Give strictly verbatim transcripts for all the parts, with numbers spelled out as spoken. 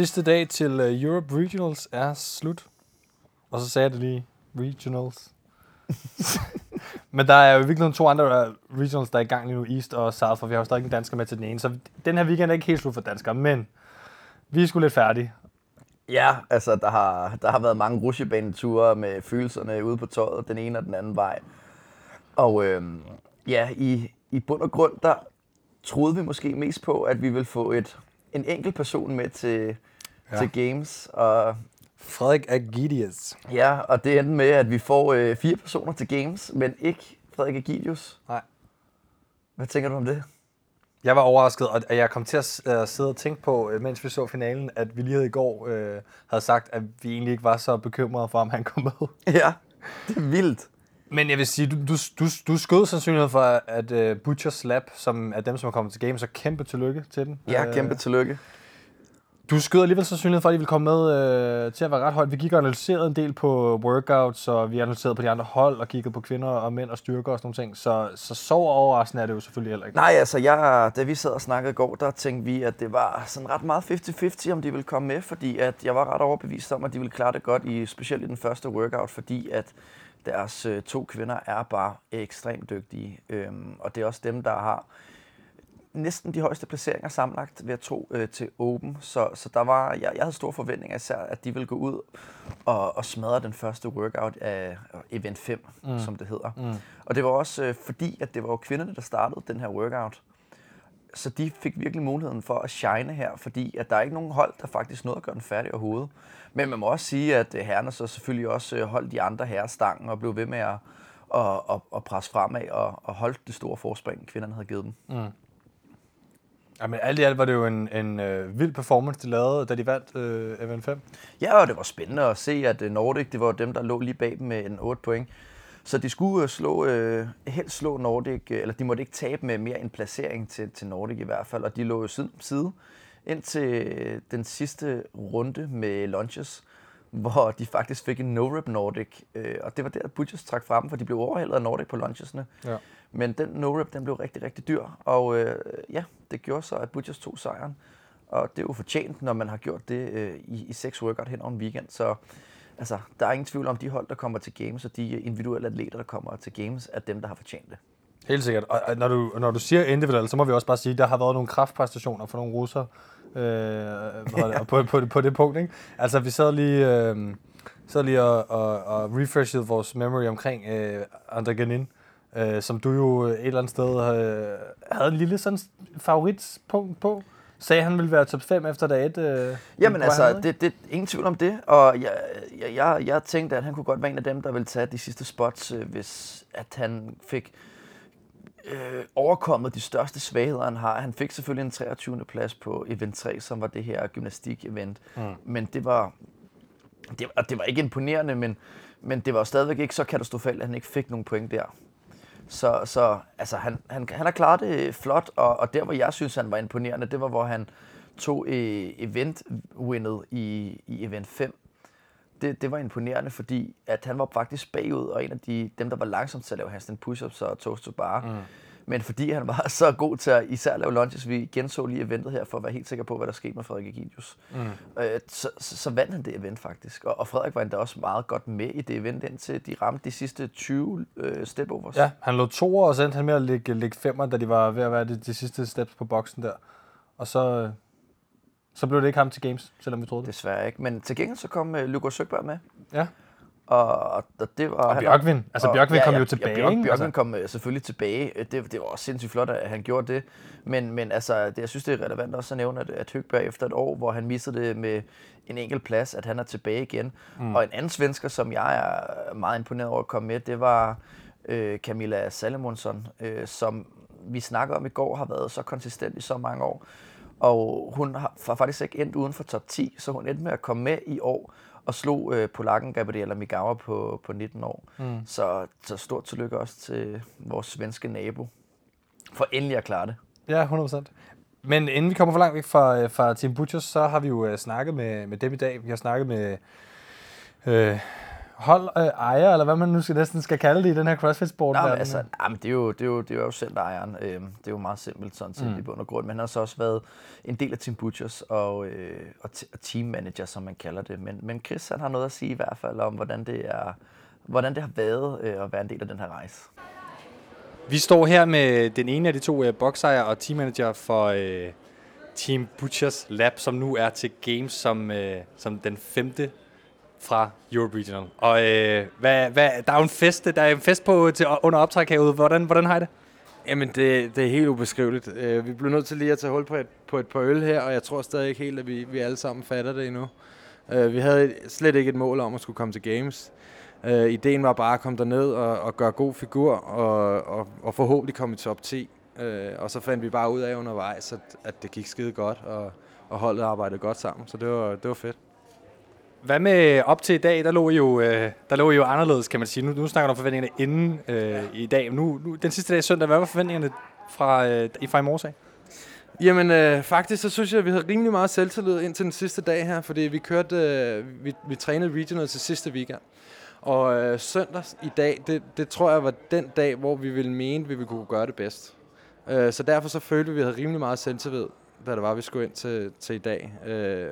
Sidste dag til uh, Europe Regionals er slut. Og så sagde jeg det lige, Regionals. Men der er jo virkelig to andre Regionals, der er i gang lige nu, East og South, for vi har jo stadig en dansker med til den ene. Så den her weekend er ikke helt slut for danskere, men vi er sgu lidt færdige. Ja, altså der har, der har været mange rutsjebaneture med følelserne ude på tøjet, den ene og den anden vej. Og øhm, ja, i, i bund og grund, der troede vi måske mest på, at vi ville få et, en enkelt person med til, ja. til Games. Og Frederik Aegidius. Ja, og det endte med, at vi får øh, fire personer til Games, men ikke Frederik Aegidius. Nej. Hvad tænker du om det? Jeg var overrasket, og jeg kom til at sidde og tænke på, mens vi så finalen, at vi lige i går øh, havde sagt, at vi egentlig ikke var så bekymrede for, om han kom med. Ja, det er vildt. Men jeg vil sige, du, du, du skød sandsynligheden for, at uh, Butcher's Lab, som er dem, som er kommet til Games, så kæmpe tillykke til den. Ja, kæmpe tillykke. Du skød alligevel sandsynligheden for, at de ville komme med øh, til at være ret højt. Vi gik og analyserede en del på workouts, og vi analyserede på de andre hold, og kiggede på kvinder og mænd og styrker og sådan nogle ting. Så, så så overraskende er det jo selvfølgelig heller ikke. Nej, altså, jeg, da vi sad og snakkede i går, der tænkte vi, at det var sådan ret meget halvtreds halvtreds, om de ville komme med, fordi at jeg var ret overbevist om, at de ville klare det godt, i, specielt i den første workout, fordi at deres øh, to kvinder er bare ekstremt dygtige, øhm, og det er også dem, der har næsten de højeste placeringer sammenlagt ved at tro øh, til Open, så, så der var, jeg, jeg havde store forventninger især, at de ville gå ud og, og smadre den første workout af event fem, mm. som det hedder. Mm. Og det var også øh, fordi, at det var jo kvinderne, der startede den her workout, så de fik virkelig muligheden for at shine her, fordi at der er ikke nogen hold, der faktisk nåede at gøre den færdig overhovedet. Men man må også sige, at herrerne så selvfølgelig også holdt de andre herrestangen og blev ved med at, at, at, at presse fremad og at holde det store forspring, kvinderne havde givet dem. Mm. Jamen, alt i alt var det jo en, en øh, vild performance, de lavede, da de vandt øh, E V N fem. Ja, og det var spændende at se, at Nordic, det var dem, der lå lige bag dem med en otte point. Så de skulle slå, øh, helst slå Nordic, eller de måtte ikke tabe med mere en placering til, til Nordic i hvert fald, og de lå jo side om side indtil den sidste runde med lunches, hvor de faktisk fik en no-rep Nordic, øh, og det var der, Butchers trak frem, for de blev overhældet af Nordic på lunchesne. Ja. Men den no-rep, den blev rigtig, rigtig dyr, og øh, ja, det gjorde så, at Butchers tog sejren, og det er jo fortjent, når man har gjort det øh, i, i seks workout hen over en weekend, så altså, der er ingen tvivl om, de hold, der kommer til Games, og de individuelle atleter, der kommer til Games, er dem, der har fortjent det. Helt sikkert. Og når du, når du siger individuelt, så må vi også bare sige, at der har været nogle kraftpræstationer for nogle russere øh, ja. på, på, på det punkt. Ikke? Altså, vi sad lige, øh, sad lige og, og, og refreshede vores memory omkring øh, Andraganin, øh, som du jo et eller andet sted øh, havde en lille sådan favoritpunkt på. Sagde han ville være top fem efter dag et? Øh, Jamen altså, det, det, ingen tvivl om det. Og jeg, jeg, jeg, jeg tænkte, at han kunne godt være en af dem, der ville tage de sidste spots, øh, hvis at han fik øh, overkommet de største svagheder, han har. Han fik selvfølgelig en treogtyvende plads på event tre, som var det her gymnastik-event. Mm. Men det var, det, det var ikke imponerende, men, men det var stadigvæk ikke så katastrofalt, at han ikke fik nogen point der. Så, så altså, han, han, han har klaret det flot, og, og der, hvor jeg synes, han var imponerende, det var, hvor han tog eh, event-winnet i, i event fem. Det, det var imponerende, fordi at han var faktisk bagud, og en af de, dem, der var langsomt til at lave handstand push-ups og toast to bar. Mm. Men fordi han var så god til at især lave lunges, vi genså lige eventet her, for at være helt sikker på, hvad der skete med Frederik Aegidius. Mm. Øh, så, så, så vandt han det event faktisk, og, og Frederik var endda også meget godt med i det event, indtil de ramte de sidste tyve øh, step-overs. Ja, han lå to år, og så endte han med at ligge, ligge femmer, da de var ved at være de, de sidste steps på boksen der. Og så, øh, så blev det ikke ham til Games, selvom vi troede det. Desværre ikke, men til gengæld så kom øh, Lukas Søkberg med. Ja. Og, og, det var, og Bjørkvin. Altså Bjørkvin ja, kom ja, jo tilbage. Ja, Bjørkvin altså. kom uh, selvfølgelig tilbage. Det, det var også sindssygt flot, at han gjorde det. Men, men altså, det, jeg synes, det er relevant også at nævne, at, at Høgberg efter et år, hvor han missede det med en enkelt plads, at han er tilbage igen. Mm. Og en anden svensker, som jeg er meget imponeret over at komme med, det var øh, Camilla Salomonsson, øh, som vi snakkede om i går, har været så konsistent i så mange år. Og hun har faktisk ikke endt uden for top ti, så hun endte med at komme med i år, og slog øh, polakken Gabriela Migawa på, på nitten år. Mm. Så, så stort tillykke også til vores svenske nabo. For endelig at klare det. Ja, hundrede procent. Men inden vi kommer for langt væk fra, fra Team Butchers, så har vi jo øh, snakket med, med dem i dag. Vi har snakket med øh, hold øh, ejer, eller hvad man nu skal, næsten skal kalde det i den her CrossFit-sport? Nej, men altså, jamen, det, er jo, det, er jo, det er jo selv ejeren. Øh, det er jo meget simpelt sådan set mm. i bund og grund. Men han har så også været en del af Team Butchers og, øh, og, t- og teammanager, som man kalder det. Men, men Chris, han har noget at sige i hvert fald om, hvordan det, er, hvordan det har været øh, at være en del af den her rejse. Vi står her med den ene af de to øh, boksejere og teammanager for øh, Team Butchers Lab, som nu er til Games som, øh, som den femte fra Europe Regional. Og øh, hvad, hvad, der er jo en fest, der er en fest på til, under optræk herude. Hvordan, hvordan har I det? Jamen, det, det er helt ubeskriveligt. Uh, vi blev nødt til lige at tage hul på et, på et par øl her, og jeg tror stadig ikke helt, at vi, vi alle sammen fatter det endnu. Uh, vi havde slet ikke et mål om at skulle komme til Games. Uh, ideen var bare at komme derned og, og gøre god figur, og, og, og forhåbentlig komme i top ti. Uh, og så fandt vi bare ud af undervejs, at, at det gik skide godt, og, og holdet arbejdede godt sammen, så det var, det var fedt. Hvad med op til i dag, der lå I jo, der lå I jo anderledes, kan man sige. Nu, nu snakker du om forventningerne inden øh, ja. i dag. Nu, nu, den sidste dag søndag, hvad var forventningerne fra, øh, fra i morges af? Jamen øh, faktisk, så synes jeg, at vi havde rimelig meget selvtillid indtil den sidste dag her, fordi vi kørte, øh, vi, vi trænede regional til sidste weekend. Og øh, søndag i dag, det, det tror jeg var den dag, hvor vi ville mene, at vi ville kunne gøre det bedst. Øh, så derfor så følte vi, at vi havde rimelig meget selvtillid, da det var, vi skulle ind til, til i dag. Øh,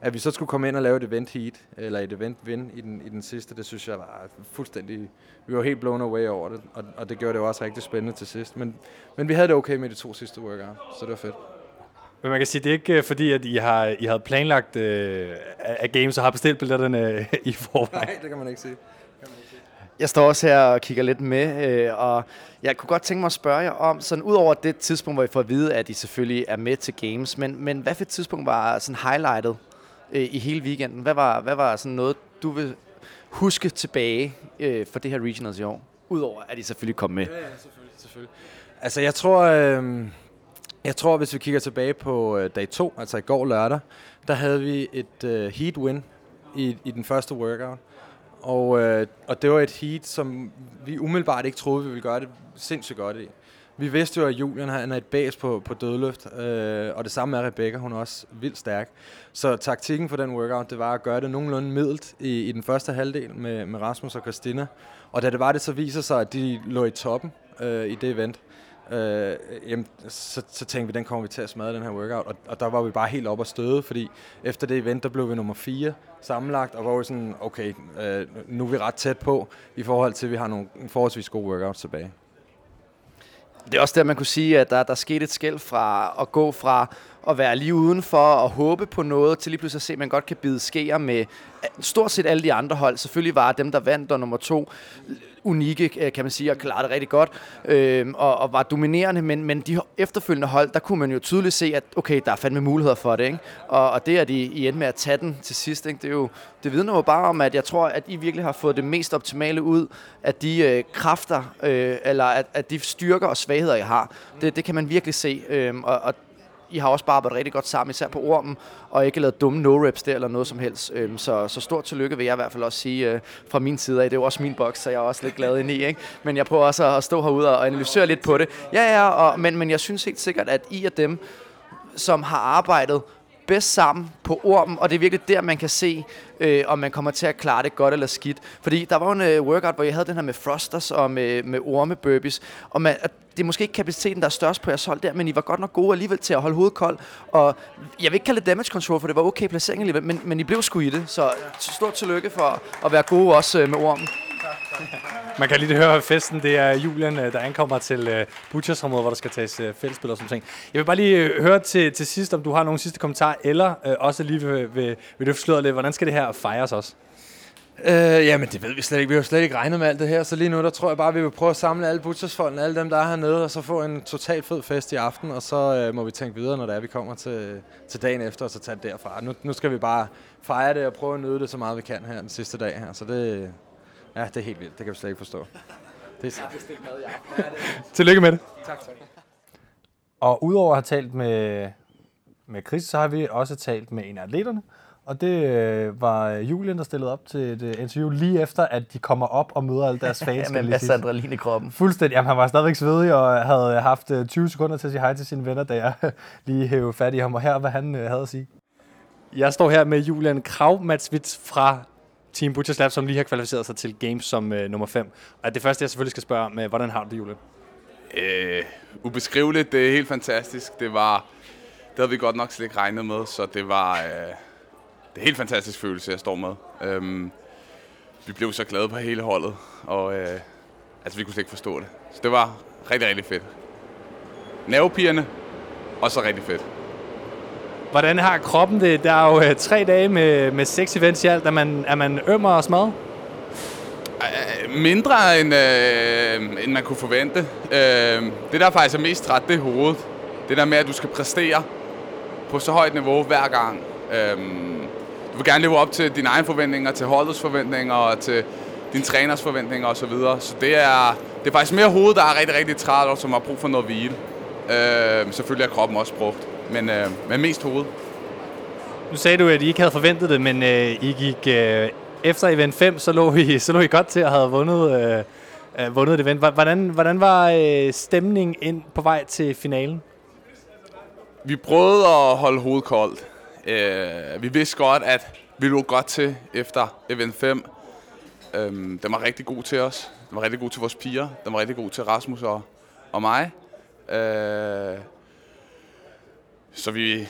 at vi så skulle komme ind og lave et event heat, eller et event win i den, i den sidste, det synes jeg var fuldstændig... Vi var helt blown away over det, og, og det gjorde det jo også rigtig spændende til sidst. Men, men vi havde det okay med de to sidste workere, så det var fedt. Men man kan sige, det er ikke fordi, at I, har, I havde planlagt øh, af Games og har bestilt billetterne i forvejen. Nej, det kan man ikke sige. Jeg står også her og kigger lidt med, øh, og jeg kunne godt tænke mig at spørge jer om, sådan ud over det tidspunkt, hvor I får at vide, at I selvfølgelig er med til Games, men, men hvad for et tidspunkt var sådan highlightet øh, i hele weekenden? Hvad var, hvad var sådan noget, du vil huske tilbage øh, for det her regionals i år? Udover at I selvfølgelig kom med. Ja, ja selvfølgelig, selvfølgelig. Altså jeg tror, øh, jeg tror, hvis vi kigger tilbage på øh, dag to, altså i går lørdag, der havde vi et øh, heat win i, i den første workout. Og, øh, og det var et heat, som vi umiddelbart ikke troede, vi ville gøre det sindssygt godt i. Vi vidste jo, at Julian han er et bæs på, på dødløft, øh, og det samme er Rebecca, hun er også vildt stærk. Så taktikken for den workout, det var at gøre det nogenlunde middelt i, i den første halvdel med, med Rasmus og Christina. Og da det var det, så viser sig, at de lå i toppen øh, i det event. Øh, jamen, så, så tænkte vi, den kommer vi til at smadre den her workout, og, og der var vi bare helt op og støde, fordi efter det event, der blev vi nummer fire sammenlagt, og var jo sådan, okay, øh, nu er vi ret tæt på, i forhold til, at vi har nogle forholdsvis gode workouts tilbage. Det er også der, man kunne sige, at der, der skete et skel fra at gå fra at være lige udenfor og håbe på noget, til lige pludselig at se, at man godt kan bide skeer med stort set alle de andre hold. Selvfølgelig var dem, der vandt, og nummer to unikke, kan man sige, og klarede det rigtig godt, øh, og, og var dominerende, men, men de efterfølgende hold, der kunne man jo tydeligt se, at okay, der er fandme muligheder for det, ikke? Og, og det, at I, I endte med at tage den til sidst, ikke? Det er jo, det vidner jo bare om, at jeg tror, at I virkelig har fået det mest optimale ud af de øh, kræfter, øh, eller at, at de styrker og svagheder, I har. Det, det kan man virkelig se, øh, og, og I har også bare arbejdet rigtig godt sammen, især på ormen, og ikke lavet dumme no-reps der eller noget som helst. Så, så stort tillykke vil jeg i hvert fald også sige fra min side af. Det er jo også min boks, så jeg er også lidt glad inde i, ikke? Men jeg prøver også at stå herude og analysere lidt på det. Ja, ja, og, men, men jeg synes helt sikkert, at I er dem, som har arbejdet bedst sammen på ormen, og det er virkelig der, man kan se, øh, om man kommer til at klare det godt eller skidt. Fordi der var en øh, workout, hvor jeg havde den her med thrusters og med, med orme-burpees, og man, det er måske ikke kapaciteten, der er størst på jeres hold der, men I var godt nok gode alligevel til at holde hovedet kold, og jeg vil ikke kalde det damage control, for det var okay placering alligevel, men, men I blev sgu i det, så stort tillykke for at være gode også øh, med ormen. Man kan lige høre festen, det er Julian, der ankommer til Butchersområdet, hvor der skal tages fællesspil og sådan ting. Jeg vil bare lige høre til, til sidst, om du har nogle sidste kommentarer, eller øh, også lige ved, ved, ved løftsløret lidt, hvordan skal det her fejres også? Øh, jamen det ved vi slet ikke, vi har jo slet ikke regnet med alt det her, så lige nu der tror jeg bare, vi vil prøve at samle alle Butchersfolkene, alle dem der er hernede, og så få en totalt fed fest i aften, og så øh, må vi tænke videre, når det er, vi kommer til, til dagen efter, og så tage det derfra. Nu, nu skal vi bare fejre det og prøve at nyde det så meget vi kan her den sidste dag her, så det... Ja, det er helt vildt. Det kan vi slet ikke forstå. Det er ja. Tillykke med det. Tak, tak. Og udover at have talt med, med Chris, så har vi også talt med en af atleterne. Og det var Julian, der stillede op til et interview lige efter, at de kommer op og møder alle deres fans. Med masser af adrenalin i kroppen. Fuldstændig. Jamen, han var stadigvæk svedig og havde haft tyve sekunder til at sige hej til sine venner, da jeg lige hævde fat i ham. Og her, hvad han havde at sige. Jeg står her med Julian Kragh-Maschvitz fra Team Butcher's Lab, som lige har kvalificeret sig til Games som øh, nummer fem. Og det første, jeg selvfølgelig skal spørge om, øh, hvordan har du det, Julie? Øh, ubeskriveligt. Det er helt fantastisk. Det var, det havde vi godt nok slet ikke regnet med, så det var øh, det er helt fantastisk følelse, jeg står med. Øhm, vi blev så glade på hele holdet, og øh, altså vi kunne slet ikke forstå det. Så det var rigtig, rigtig fedt. Nervepirrende, og så rigtig fedt. Hvordan har kroppen det? Der er jo øh, tre dage med, med seks events i alt. Er man, er man ømmer og smadret? Mindre, end, øh, end man kunne forvente. Øh, det, der faktisk er mest træt, det er hovedet. Det der med, at du skal præstere på så højt niveau hver gang. Øh, du vil gerne leve op til dine egne forventninger, til holdets forventninger og til din træners forventninger osv. Så det er, det er faktisk mere hovedet, der er rigtig, rigtig træt og som har brug for noget hvile. Øh, selvfølgelig er kroppen også brugt. Men, øh, men mest hovedet. Nu sagde du, at I ikke havde forventet det, men øh, I gik øh, efter event fem, så lå I, så lå I godt til at have vundet, øh, øh, vundet et event. Hvordan, hvordan var øh, stemningen ind på vej til finalen? Vi prøvede at holde hovedet koldt. Øh, vi vidste godt, at vi lå godt til efter event fem. Øh, den var rigtig god til os. Den var rigtig god til vores piger. Den var rigtig god til Rasmus og, og mig. Øh, Så vi...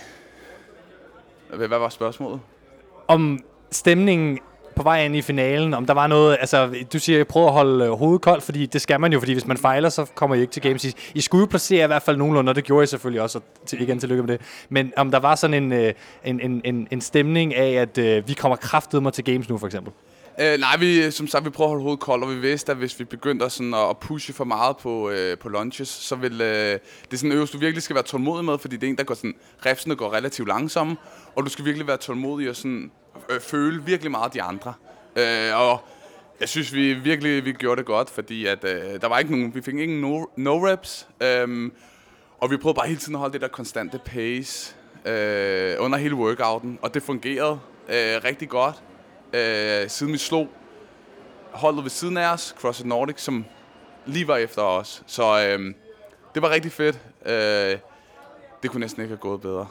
Hvad var spørgsmålet? Om stemningen på vej ind i finalen, om der var noget... Altså, du siger, at I prøver at holde hovedet koldt, fordi det skal man jo, fordi hvis man fejler, så kommer I ikke til Games. I skulle jo placere i hvert fald nogenlunde, og det gjorde I selvfølgelig også, og igen tillykke med det. Men om der var sådan en, en, en, en, en stemning af, at øh, vi kommer kraftedme til Games nu, for eksempel? Øh, nej, vi, som sagt, vi prøver at holde hovedet koldt, og vi vidste, at hvis vi begyndte sådan at pushe for meget på, øh, på lunches, så vil øh, det er sådan en øvelse, du virkelig skal være tålmodig med, fordi det er en, der går sådan, refsene går relativt langsomme, og du skal virkelig være tålmodig og sådan, øh, føle virkelig meget de andre. Øh, og jeg synes, vi virkelig vi gjorde det godt, fordi at, øh, der var ikke nogen, vi fik ingen no, no reps, øh, og vi prøvede bare hele tiden at holde det der konstante pace øh, under hele workouten, og det fungerede øh, rigtig godt. Øh, siden vi slog holdet ved siden af os, CrossFit Nordic, som lige var efter os. Så øh, det var rigtig fedt. Øh, det kunne næsten ikke have gået bedre.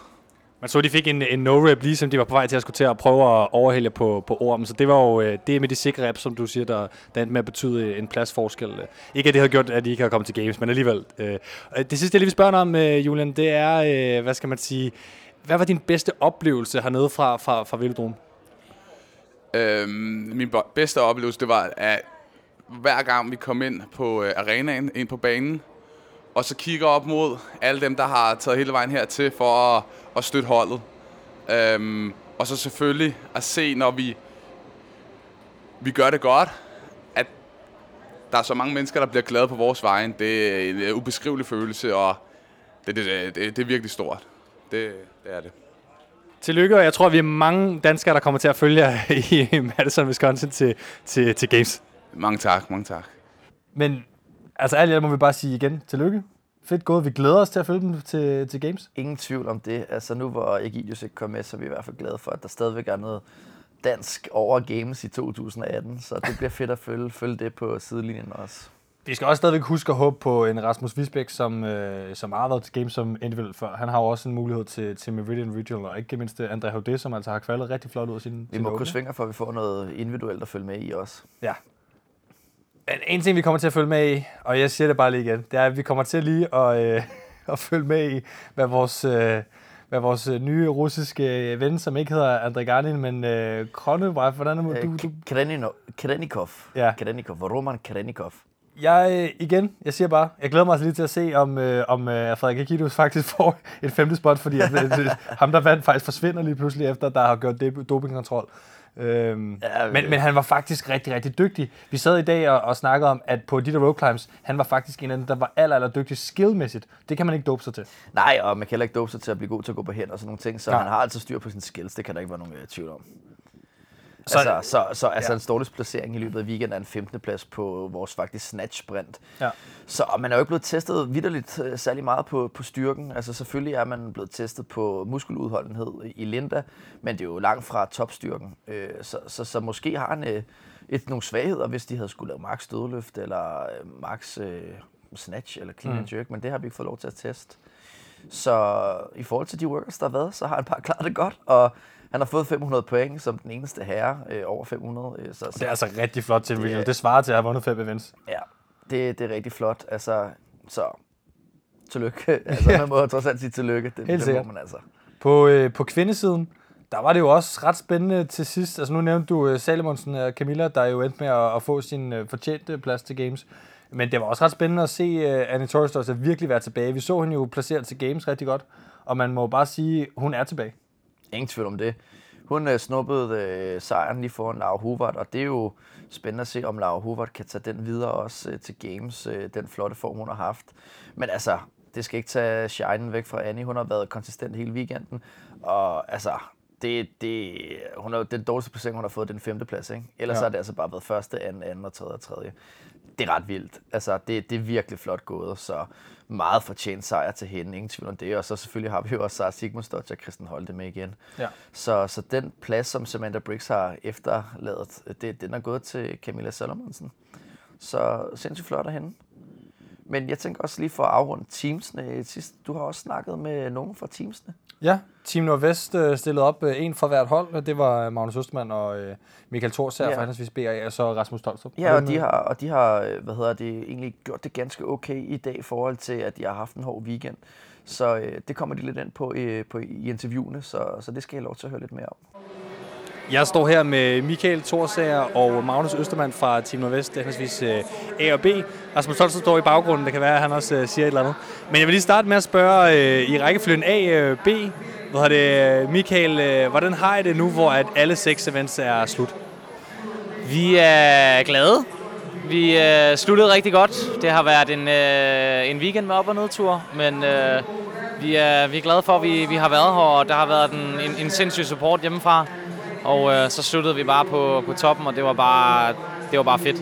Man så, de fik en, en no-rep, ligesom de var på vej til at skulle til at prøve at overhælde på, på ormen. Så det var jo det med de sikre reps, som du siger, der, der endte med at betyde en pladsforskel. Ikke at det havde gjort, at de ikke havde kommet til Games, men alligevel. Øh, det sidste, jeg lige vil spørge dig om, Julian, det er, øh, hvad skal man sige, hvad var din bedste oplevelse hernede fra, fra, fra velodromen? Øhm, min bedste oplevelse, det var, at hver gang vi kom ind på øh, arenaen, ind på banen, og så kigger op mod alle dem, der har taget hele vejen hertil for at, at støtte holdet. Øhm, og så selvfølgelig at se, når vi, vi gør det godt, at der er så mange mennesker, der bliver glade på vores vejen. Det er en ubeskrivelig følelse, og det, det, det, det er virkelig stort. Det, det er det. Tillykke, og jeg tror, vi er mange danskere, der kommer til at følge jer i Madison, Wisconsin til, til, til Games. Mange tak, mange tak. Men altså ærligt, må vi bare sige igen, tillykke. Fedt gået, vi glæder os til at følge dem til, til Games. Ingen tvivl om det. Altså nu hvor Aegidius ikke kom med, så er vi i hvert fald glade for, at der stadigvæk er noget dansk over Games i to tusind atten. Så det bliver fedt at følge, følge det på sidelinjen også. Vi skal også stadigvæk huske at håbe på en Rasmus Wiesbæk, som, øh, som har været til Games som individuel før. Han har jo også en mulighed til, til Meridian Regional, og ikke mindst Andrej Haudet, som altså har kvalet rigtig flot ud af sin... Vi må kunne svinge, for at vi får noget individuelt at følge med i også. Ja. Men en ting, vi kommer til at følge med i, og jeg siger det bare lige igen, det er, at vi kommer til lige at, øh, at følge med i, hvad vores... Øh, Hvad vores nye russiske ven, som ikke hedder Andraganin, men øh, Kronenbrev, hvordan er du? du? Khrennikov. Ja. Khrennikov. Roman Khrennikov. Jeg, igen, jeg siger bare, jeg glæder mig altså lige til at se, om, øh, om øh, Frederik Aegidius faktisk får et femte spot, fordi at, øh, ham, der vandt, faktisk forsvinder lige pludselig efter, der har gjort dopingkontrol. Øhm, ja, men, men han var faktisk rigtig, rigtig dygtig. Vi sad i dag og, og snakkede om, at på de der road climbs, han var faktisk en af dem, der var aller, aller dygtig skillmæssigt. Det kan man ikke dope sig til. Nej, og man kan heller ikke dope sig til at blive god til at gå på hænder og sådan nogle ting, så ja. Han har altså styr på sine skills, det kan der ikke være nogen uh, tvivl om. Så, altså, så, så altså ja. En dårlig placering i løbet af weekenden er en femtende plads på vores faktisk snatch sprint. Ja. Så man er jo ikke blevet testet vitterligt særlig meget på, på styrken. Altså selvfølgelig er man blevet testet på muskeludholdenhed i Linda, men det er jo langt fra topstyrken. Øh, så, så, så måske har han øh, et, nogle svagheder, hvis de havde skulle lave max dødløft eller øh, max øh, snatch eller clean mm. and jerk, men det har vi ikke fået lov til at teste. Så i forhold til de workers, der har været, så har han bare klaret det godt, og Han har fået fem hundrede point som den eneste herre øh, over fem hundrede. Øh, så, det er altså rigtig flot til William. Det, det svarer til at have vundet fem events. Ja, det, det er rigtig flot. Altså, så tillykke. Altså, man må trods alt sige tillykke. Det, det må man altså. På, øh, på kvindesiden, der var det jo også ret spændende til sidst. Altså nu nævnte du uh, Salomonsen og Camilla, der jo endte med at, at få sin uh, fortjente plads til Games. Men det var også ret spændende at se uh, Annie Torres altså virkelig være tilbage. Vi så hende jo placeret til Games rigtig godt, og man må bare sige, hun er tilbage. Ingen tvivl om det. Hun uh, snuppede uh, sejren lige foran Laura Horvath, og det er jo spændende at se, om Laura Horvath kan tage den videre også uh, til Games, uh, den flotte form, hun har haft. Men altså, det skal ikke tage shinen væk fra Annie. Hun har været konsistent hele weekenden, og altså... Det, det, hun er, den dårligste placering, hun har fået, den femte plads, ikke? Ellers ja. Har det altså bare været første, anden, anden og tredje og tredje. Det er ret vildt. Altså, det, det er virkelig flot gået, så meget fortjent sejr til hende. Ingen tvivl om det. Og så selvfølgelig har vi jo også Sarah Sigmund Storch og Kristen Holte med igen. Ja. Så, så den plads, som Samantha Briggs har efterladet, det, den er gået til Camilla Salomonsson. Så sindssygt flot af hende. Men jeg tænker også lige for at afrunde teamsene. Du har også snakket med nogen fra teamsene. Ja, Team Nordvest stillede op en fra hvert hold. Det var Magnus Østerman og Michael Thorsager ja. fra henholdsvis B R A, og så Rasmus Tolstrup. Ja, og de har, og de har hvad hedder det, egentlig gjort det ganske okay i dag i forhold til, at de har haft en hård weekend. Så det kommer de lidt ind på i, på, i interviewene, så, så det skal jeg have lov til at høre lidt mere om. Jeg står her med Michael Thorsager og Magnus Østerman fra Team Nordvest, henholdsvis A og B. Rasmus Tolstrup står i baggrunden, det kan være, at han også siger et eller andet. Men jeg vil lige starte med at spørge i rækkefølgen A og B. Hvad har det, Michael, hvordan har I det nu, hvor at alle seks events er slut? Vi er glade. Vi sluttede rigtig godt. Det har været en, en weekend med op- og nedtur, men... Vi er, vi er glade for, at vi, vi har været her, og der har været en, en, en sindssyg support hjemmefra. Og øh, så sluttede vi bare på, på toppen, og det var bare, det var bare fedt.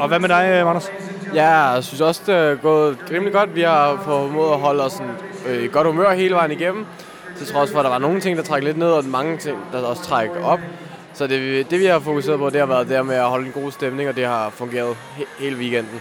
Og hvad med dig, Magnus? Ja, jeg synes også, det er gået rimelig godt. Vi har formået at holde os i øh, godt humør hele vejen igennem. Til trods for, at der var nogle ting, der trækker lidt ned, og mange ting, der også trækker op. Så det, det vi har fokuseret på, det har været der med at holde en god stemning, og det har fungeret he- hele weekenden.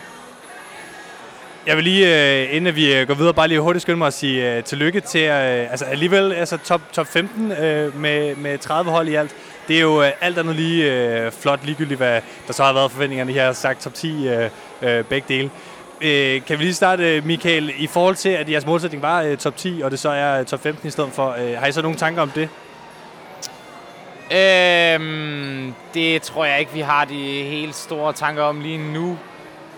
Jeg vil lige, inden vi går videre, bare lige hurtigt skynde mig at sige uh, tillykke til uh, altså alligevel altså top, top femten uh, med, med tredive hold i alt. Det er jo uh, alt andet lige uh, flot, ligegyldigt hvad der så har været forventningerne. Jeg har sagt top ti uh, uh, begge dele. Uh, kan vi lige starte, uh, Michael, i forhold til, at jeres målsætning var uh, top ti, og det så er uh, top femten i stedet for. Uh, har I så nogle tanker om det? Øhm, det tror jeg ikke, vi har de helt store tanker om lige nu.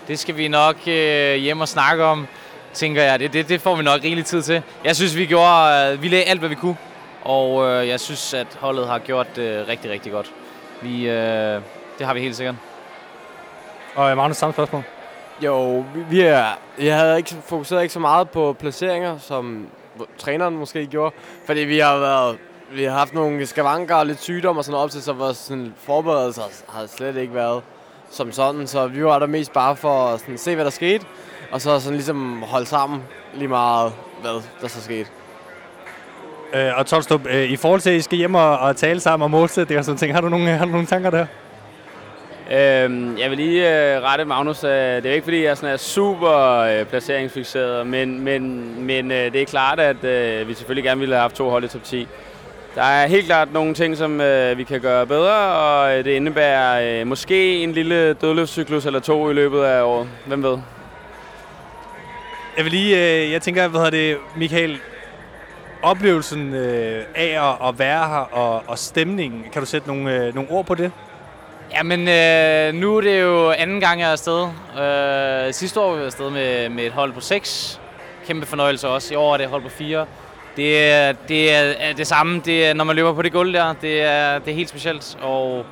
Det skal vi nok øh, hjem og snakke om, tænker jeg. Det, det, det får vi nok rigelig tid til. Jeg synes, vi gjorde, øh, vi lagde alt, hvad vi kunne. Og øh, jeg synes, at holdet har gjort øh, rigtig, rigtig godt. Vi, øh, det har vi helt sikkert. Og Magnus, samme spørgsmål? Jo, vi er, jeg havde ikke fokuseret ikke så meget på placeringer, som træneren måske gjorde. Fordi vi har været, vi har haft nogle skavanker og lidt sygdom og sådan noget op til, så vores forberedelser har slet ikke været som sådan, så vi var der mest bare for at sådan, se, hvad der skete, og så sådan ligesom holde sammen lige meget, hvad der så skete. Øh, og Tolstrup, øh, i forhold til, at I skal hjem og, og tale sammen og målsætninger og sådan ting, har du nogle, har du nogle tanker der? Øh, jeg vil lige øh, rette Magnus. Øh, det er ikke, fordi jeg sådan er super øh, placeringsfixeret, men, men, men øh, det er klart, at øh, vi selvfølgelig gerne ville have haft to hold i top ti. Der er helt klart nogle ting, som øh, vi kan gøre bedre, og øh, det indebærer øh, måske en lille dødløbscyklus eller to i løbet af året. Hvem ved? Jeg vil lige, øh, jeg tænker, hvad hedder det, Michael, oplevelsen øh, af at, at være her og, og stemningen, kan du sætte nogle, øh, nogle ord på det? Jamen, øh, nu er det jo anden gang, jeg er afsted. Øh, sidste år var jeg afsted med, med et hold på seks. Kæmpe fornøjelse også. I år er det hold på fire. Det er, det er det samme, det er, når man løber på det gulv der, det er, det er helt specielt, og,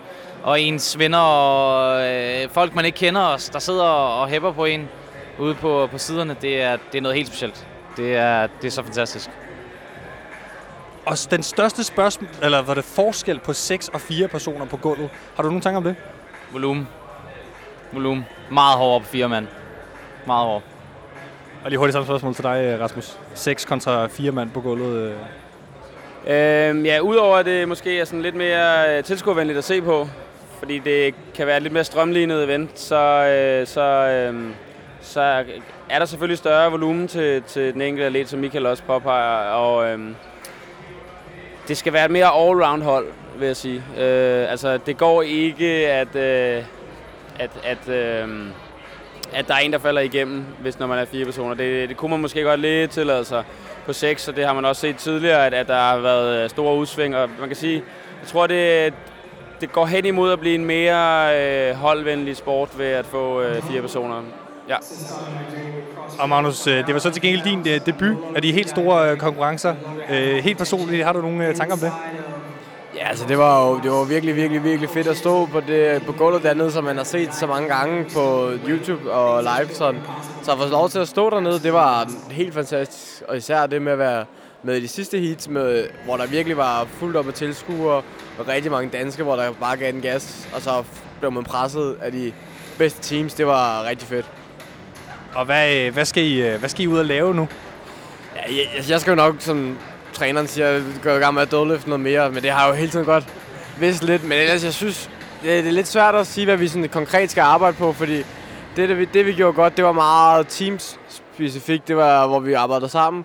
og ens venner og øh, folk, man ikke kender os, der sidder og hæpper på en ude på, på siderne, det er, det er noget helt specielt. Det er, det er så fantastisk. Og den største spørgsmål, eller var det forskel på seks og fire personer på gulvet? Har du nogen tanker om det? Volumen. Volumen. Meget hårdere på fire mand. Meget hårdere. Og lige hurtigt samme spørgsmål til dig, Rasmus. seks kontra fire mand på gulvet. Øhm, ja, udover at det måske er sådan lidt mere tilskuervenligt at se på, fordi det kan være lidt mere strømlignet event, så, øh, så, øh, så er der selvfølgelig større volumen til, til den enkelte atlet, som Michael også påpeger. Og, øh, Det skal være et mere all-round hold, vil jeg sige. Øh, altså, det går ikke, at, øh, at, at, øh, at der er en, der falder igennem, hvis når man er fire personer. Det, det kunne man måske godt lidt tillade sig på seks, og det har man også set tidligere, at, at der har været store udsving. Og man kan sige, jeg tror, det, det går hen imod at blive en mere øh, holdvenlig sport ved at få øh, fire personer. Ja. Og Magnus, det var så til gengæld din debut af de helt store konkurrencer. Helt personligt, har du nogle tanker om det? Ja, altså det var jo det var virkelig, virkelig, virkelig fedt at stå på, det, på gulvet dernede, som man har set så mange gange på YouTube og live. Sådan. Så at få lov til at stå dernede, det var helt fantastisk. Og især det med at være med de sidste heats, med, hvor der virkelig var fuldt op af tilskuere og rigtig mange danske, hvor der bare gav den gas. Og så blev man presset af de bedste teams. Det var rigtig fedt. Og hvad, hvad, skal I, hvad skal I ud og lave nu? Ja, jeg, jeg skal jo nok, som træneren siger, gå i gang med at dødløfte noget mere, men det har jeg jo hele tiden godt vidst lidt. Men ellers, jeg synes, det, det er lidt svært at sige, hvad vi sådan konkret skal arbejde på, fordi det, det, vi, det vi gjorde godt, det var meget teamspecifikt, det var, hvor vi arbejdede sammen.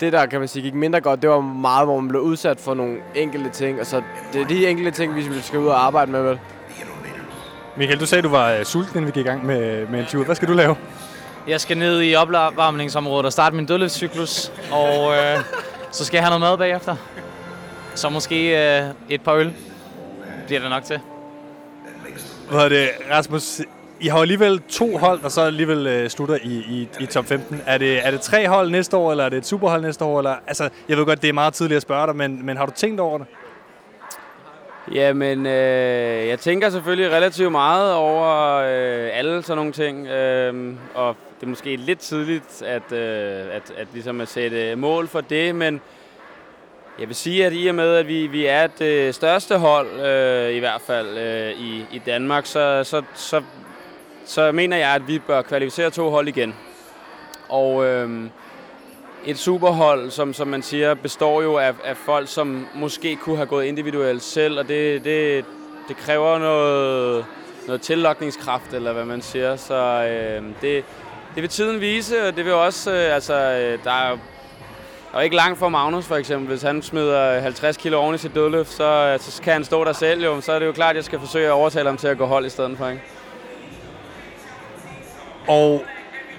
Det der, kan man sige, gik mindre godt, det var meget, hvor man blev udsat for nogle enkelte ting, og så det er de enkelte ting, vi skal ud og arbejde med. Michael, du sagde, du var sulten, inden vi gik i gang med, med en tur. Hvad skal du lave? Jeg skal ned i opvarmningsområdet og starte min dødløbscyklus, og øh, så skal jeg have noget mad bagefter. Så måske øh, et par øl bliver der nok til. Hvad er det, Rasmus? I har alligevel to hold, der så alligevel øh, slutter i, i, i top femten. Er det, er det tre hold næste år, eller er det et superhold næste år? Eller, altså, jeg ved godt, det er meget tidligt at spørge dig, men, men har du tænkt over det? Jamen, øh, jeg tænker selvfølgelig relativt meget over øh, alle sådan nogle ting, øh, og det er måske lidt tidligt at, øh, at, at, ligesom at sætte mål for det, men jeg vil sige, at i og med, at vi, vi er det største hold, øh, i hvert fald øh, i, i Danmark, så, så, så, så mener jeg, at vi bør kvalificere to hold igen. Og øh, et superhold, som, som man siger, består jo af, af folk, som måske kunne have gået individuelt selv, og det, det, det kræver noget, noget tillokningskraft, eller hvad man siger. Så øh, det, det vil tiden vise, og det vil også, øh, altså, der er jo ikke langt fra Magnus, for eksempel. Hvis han smider halvtreds kilo oven i sit dødløft, så, så kan han stå der selv, jo. Så er det jo klart, at jeg skal forsøge at overtale ham til at gå hold i stedet for, ikke? Og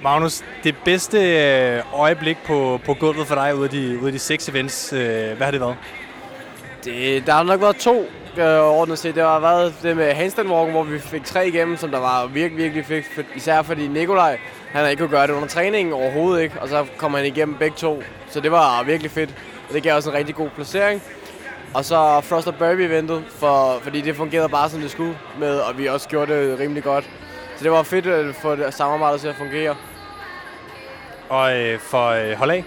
Magnus, det bedste øjeblik på, på gulvet for dig ude af de, ude af de seks events, øh, hvad har det været? Det, der har nok været to øh, ordentligt set. Det har været det med handstand walken, hvor vi fik tre igennem, som der var virkelig, virkelig fik. For, især fordi Nikolaj, han ikke kunne gøre det under træningen overhovedet, ikke? Og så kom han igennem begge to. Så det var virkelig fedt, og det gav også en rigtig god placering. Og så Frost og Burpee-eventet, for, fordi det fungerede bare, som det skulle med, og vi også gjorde det rimelig godt. Så det var fedt at få samarbejdet til at fungere. Og øh, for øh, hold af?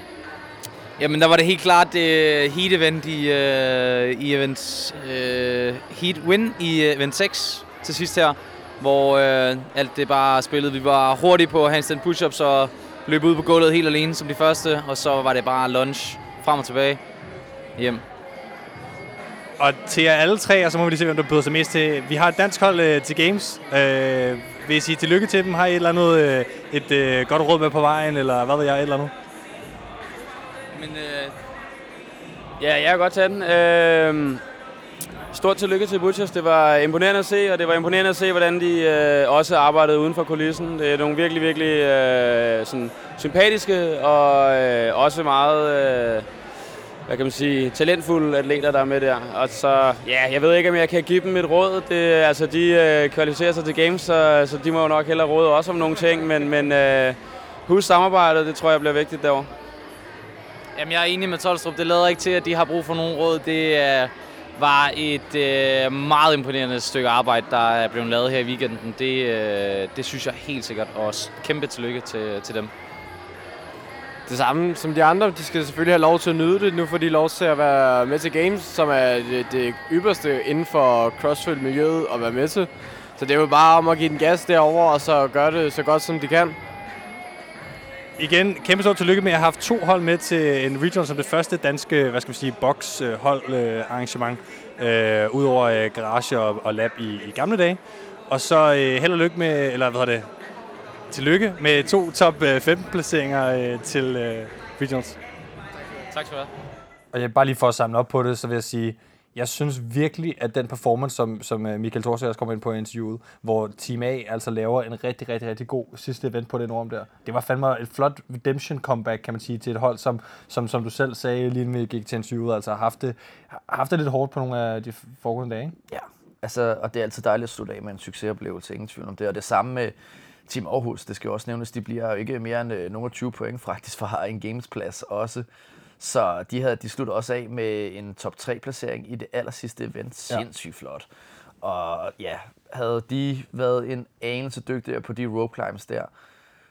Jamen, der var det helt klart øh, heat-event i, øh, i event, øh, heat-win i event seks til sidst her, hvor øh, alt det bare spillede. Vi var hurtigt på handstand push-ups og løb ud på gulvet helt alene som de første, og så var det bare lunch frem og tilbage hjem. Og til jer alle tre, og så må vi lige se, hvem der byder sig mest til. Vi har et dansk hold øh, til Games. Øh, Vil I sige tillykke til dem? Har I et eller andet øh, et øh, godt råd med på vejen, eller hvad ved jeg, et eller andet? Men, øh... ja, jeg kan godt tage den. Øh... Stort tillykke til Butchers. Det var imponerende at se, og det var imponerende at se, hvordan de øh, også arbejdede uden for kulissen. Det er nogle virkelig, virkelig øh, sådan, sympatiske og øh, også meget øh, hvad kan man sige, talentfulde atleter, der er med der. Og så, ja, jeg ved ikke, om jeg kan give dem et råd. Det, altså, de øh, kvalificerer sig til Games, så, så de må jo nok hellere råde også om nogle ting, men, men øh, husk samarbejdet, det tror jeg bliver vigtigt derovre. Jamen, jeg er enig med Tolstrup. Det lader ikke til, at de har brug for nogen råd. Det øh, var et øh, meget imponerende stykke arbejde, der er blevet lavet her i weekenden. Det, øh, det synes jeg helt sikkert også. Kæmpe tillykke til, til dem. Det samme som de andre. De skal selvfølgelig have lov til at nyde det. Nu får de lov til at være med til Games, som er det, det ypperste inden for CrossFit-miljøet at være med til. Så det er jo bare om at give den gas derovre, og så gøre det så godt, som de kan. Igen, kæmpe stort tillykke med at have haft to hold med til en region som det første danske, hvad skal vi sige, box-hold-arrangement. Øh, Udover øh, garage og, og lab i, i gamle dage. Og så øh, held og lykke med, eller hvad hedder det? Tillykke med to top femten placeringer til Regionals. Tak skal du have. og jeg bare lige for at samle op på det, så vil jeg sige, jeg synes virkelig, at den performance, som, som Michael Thorsager også kom ind på i interviewet, hvor Team A altså laver en rigtig, rigtig, rigtig god sidste event på den orm der, det var fandme et flot redemption comeback, kan man sige, til et hold, som, som, som du selv sagde, lige inden vi gik til interviewet, altså har haft det, haft det lidt hårdt på nogle af de foregående dage. Ja, altså, og det er altid dejligt at slutte af med en succesoplevelse, ingen tvivl om det, og det samme med Team Aarhus, det skal jo også nævnes, de bliver jo ikke mere end nogle tyve point faktisk fra en gamesplads også. Så de, havde, de slutter også af med en top tre placering i det allersidste event. Sindssygt flot. Og ja, havde de været en anelse dygtigere på de rope climbs der,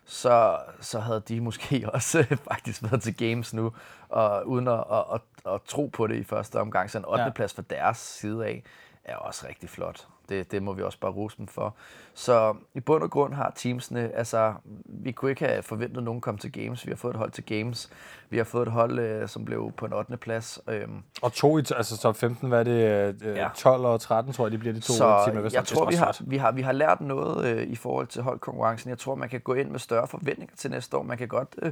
så, så havde de måske også faktisk været til games nu, og uden at, at, at, at tro på det i første omgang. Så en ottende plads fra deres side af er også rigtig flot. Det, det må vi også bare rose dem for. Så i bund og grund har teamsene, altså vi kunne ikke have forventet, at nogen kom til games. Vi har fået et hold til games. Vi har fået et hold, som blev på en ottende plads. Og to i altså top femten, hvad er det? Ja. tolv og tretten, tror jeg, de bliver de to timer. Jeg, jeg tror, vi har, vi, har, vi har lært noget øh, i forhold til holdkonkurrencen. Jeg tror, man kan gå ind med større forventninger til næste år. Man kan godt... Øh,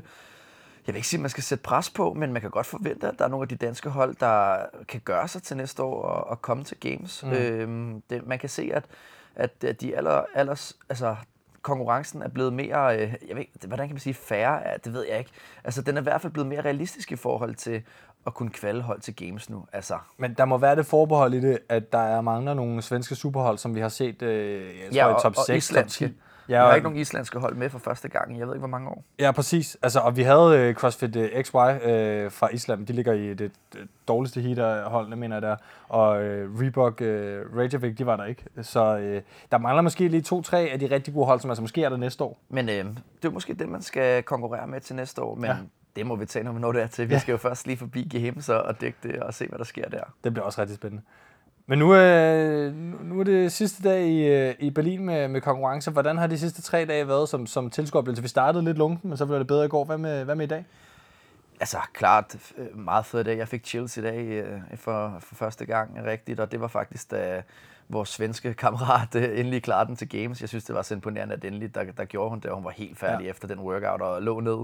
Jeg vil ikke sige, at man skal sætte pres på, men man kan godt forvente, at der er nogle af de danske hold, der kan gøre sig til næste år og, og komme til games. Mm. Øhm, det, man kan se, at, at de aller, allers, altså, konkurrencen er blevet mere, øh, jeg ved, hvordan kan man sige, færre? Ja, det ved jeg ikke. Altså, den er i hvert fald blevet mere realistisk i forhold til at kunne kvalde hold til games nu. Altså. Men der må være det forbehold i det, at der er mangler nogle svenske superhold, som vi har set øh, jeg ja, tror, i top seks, top ti. Ja, og... Jeg har ikke nogen islandske hold med for første gang, jeg ved ikke, hvor mange år. Ja, præcis. Altså, og vi havde øh, CrossFit øh, X Y øh, fra Island, de ligger i det dårligste heaterholdene, mener jeg der. Og øh, Reebok, øh, Reykjavik, de var der ikke. Så øh, der mangler måske lige to-tre af de rigtig gode hold, som altså måske er der næste år. Men øh, det er måske det, man skal konkurrere med til næste år, men... Ja. Det må vi tage, når vi når det er til. Vi skal jo først lige forbi G M så og dække det og se, hvad der sker der. Det bliver også rigtig spændende. Men nu, øh, nu er det sidste dag i, i Berlin med, med konkurrencer. Hvordan har de sidste tre dage været som, som tilskueroplevelse? Vi startede lidt lunken, men så blev det bedre i går. Hvad med, hvad med i dag? Altså klart, meget fed dag. Jeg fik chills i dag for, for første gang rigtigt, og det var faktisk da vores svenske kammerat endelig klarede den til games. Jeg synes, det var så imponerende, at endelig der, der gjorde hun det, og hun var helt færdig ja. efter den workout og lå ned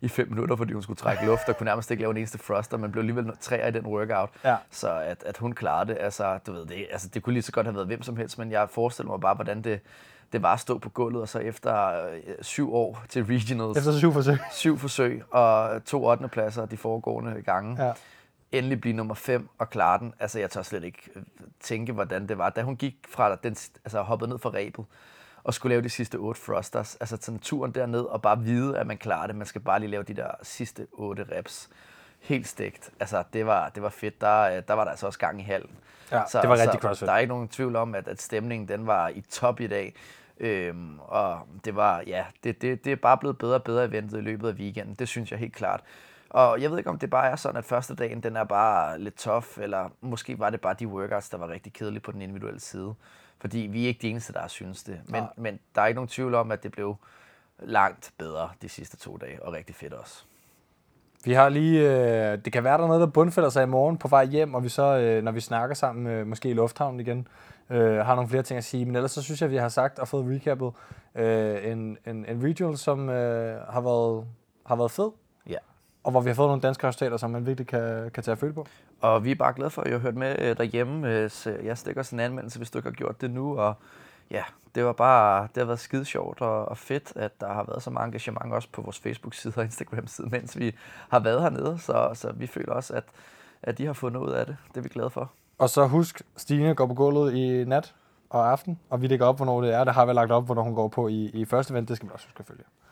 i fem minutter, fordi hun skulle trække luft og kunne nærmest ikke lave en eneste thruster, men blev alligevel træer i den workout. Ja. Så at, at hun klarede det, altså, du ved det, altså, det kunne lige så godt have været hvem som helst, men jeg forestiller mig bare, hvordan det... Det var at stå på gulvet, og så efter øh, syv år til regionals. Efter syv forsøg. Syv forsøg, og to ottende pladser de foregående gange. Ja. Endelig blive nummer fem og klare den. Altså, jeg tør slet ikke tænke, hvordan det var. Da hun gik fra den, altså hoppede ned fra rebet, og skulle lave de sidste otte thrusters. Altså, sådan turen derned, og bare vide, at man klarer det. Man skal bare lige lave de der sidste otte reps. Helt stegt. Altså, det var, det var fedt. Der, der var der altså også gang i halen. Ja, så, det var rigtig CrossFit. Der er ikke nogen tvivl om, at, at stemningen den var i top i dag. Øhm, og det var, ja, det, det, det er bare blevet bedre og bedre eventet i løbet af weekenden. Det synes jeg helt klart. Og jeg ved ikke, om det bare er sådan, at første dagen, den er bare lidt tough, eller måske var det bare de workouts, der var rigtig kedelige på den individuelle side. Fordi vi er ikke de eneste, der har synes det. Men, men der er ikke nogen tvivl om, at det blev langt bedre de sidste to dage, og rigtig fedt også. Vi har lige, øh, det kan være, der er noget, der bundfælder sig i morgen på vej hjem, og vi så, øh, når vi snakker sammen, øh, måske i lufthavnen igen, øh, har nogle flere ting at sige. Men ellers så synes jeg, at vi har sagt og fået recappet øh, en, en, en regional, som øh, har, været, har været fed. Ja. Og hvor vi har fået nogle danske resultater, som man virkelig kan, kan tage at føle på. Og vi er bare glade for, at I har hørt med derhjemme. Så jeg stikker sådan en anmeldelse, hvis du ikke har gjort det nu. Og ja, det var bare, det har været skide sjovt og, og fedt, at der har været så meget engagement også på vores Facebook-side og Instagram-side, mens vi har været hernede. Så, så vi føler også, at, at de har fundet ud af det. Det er vi glade for. Og så husk, Stine går på gulvet i nat og aften, og vi lægger op, hvornår det er. Det har vi lagt op, hvornår hun går på i, i første event. Det skal vi også huske at følge.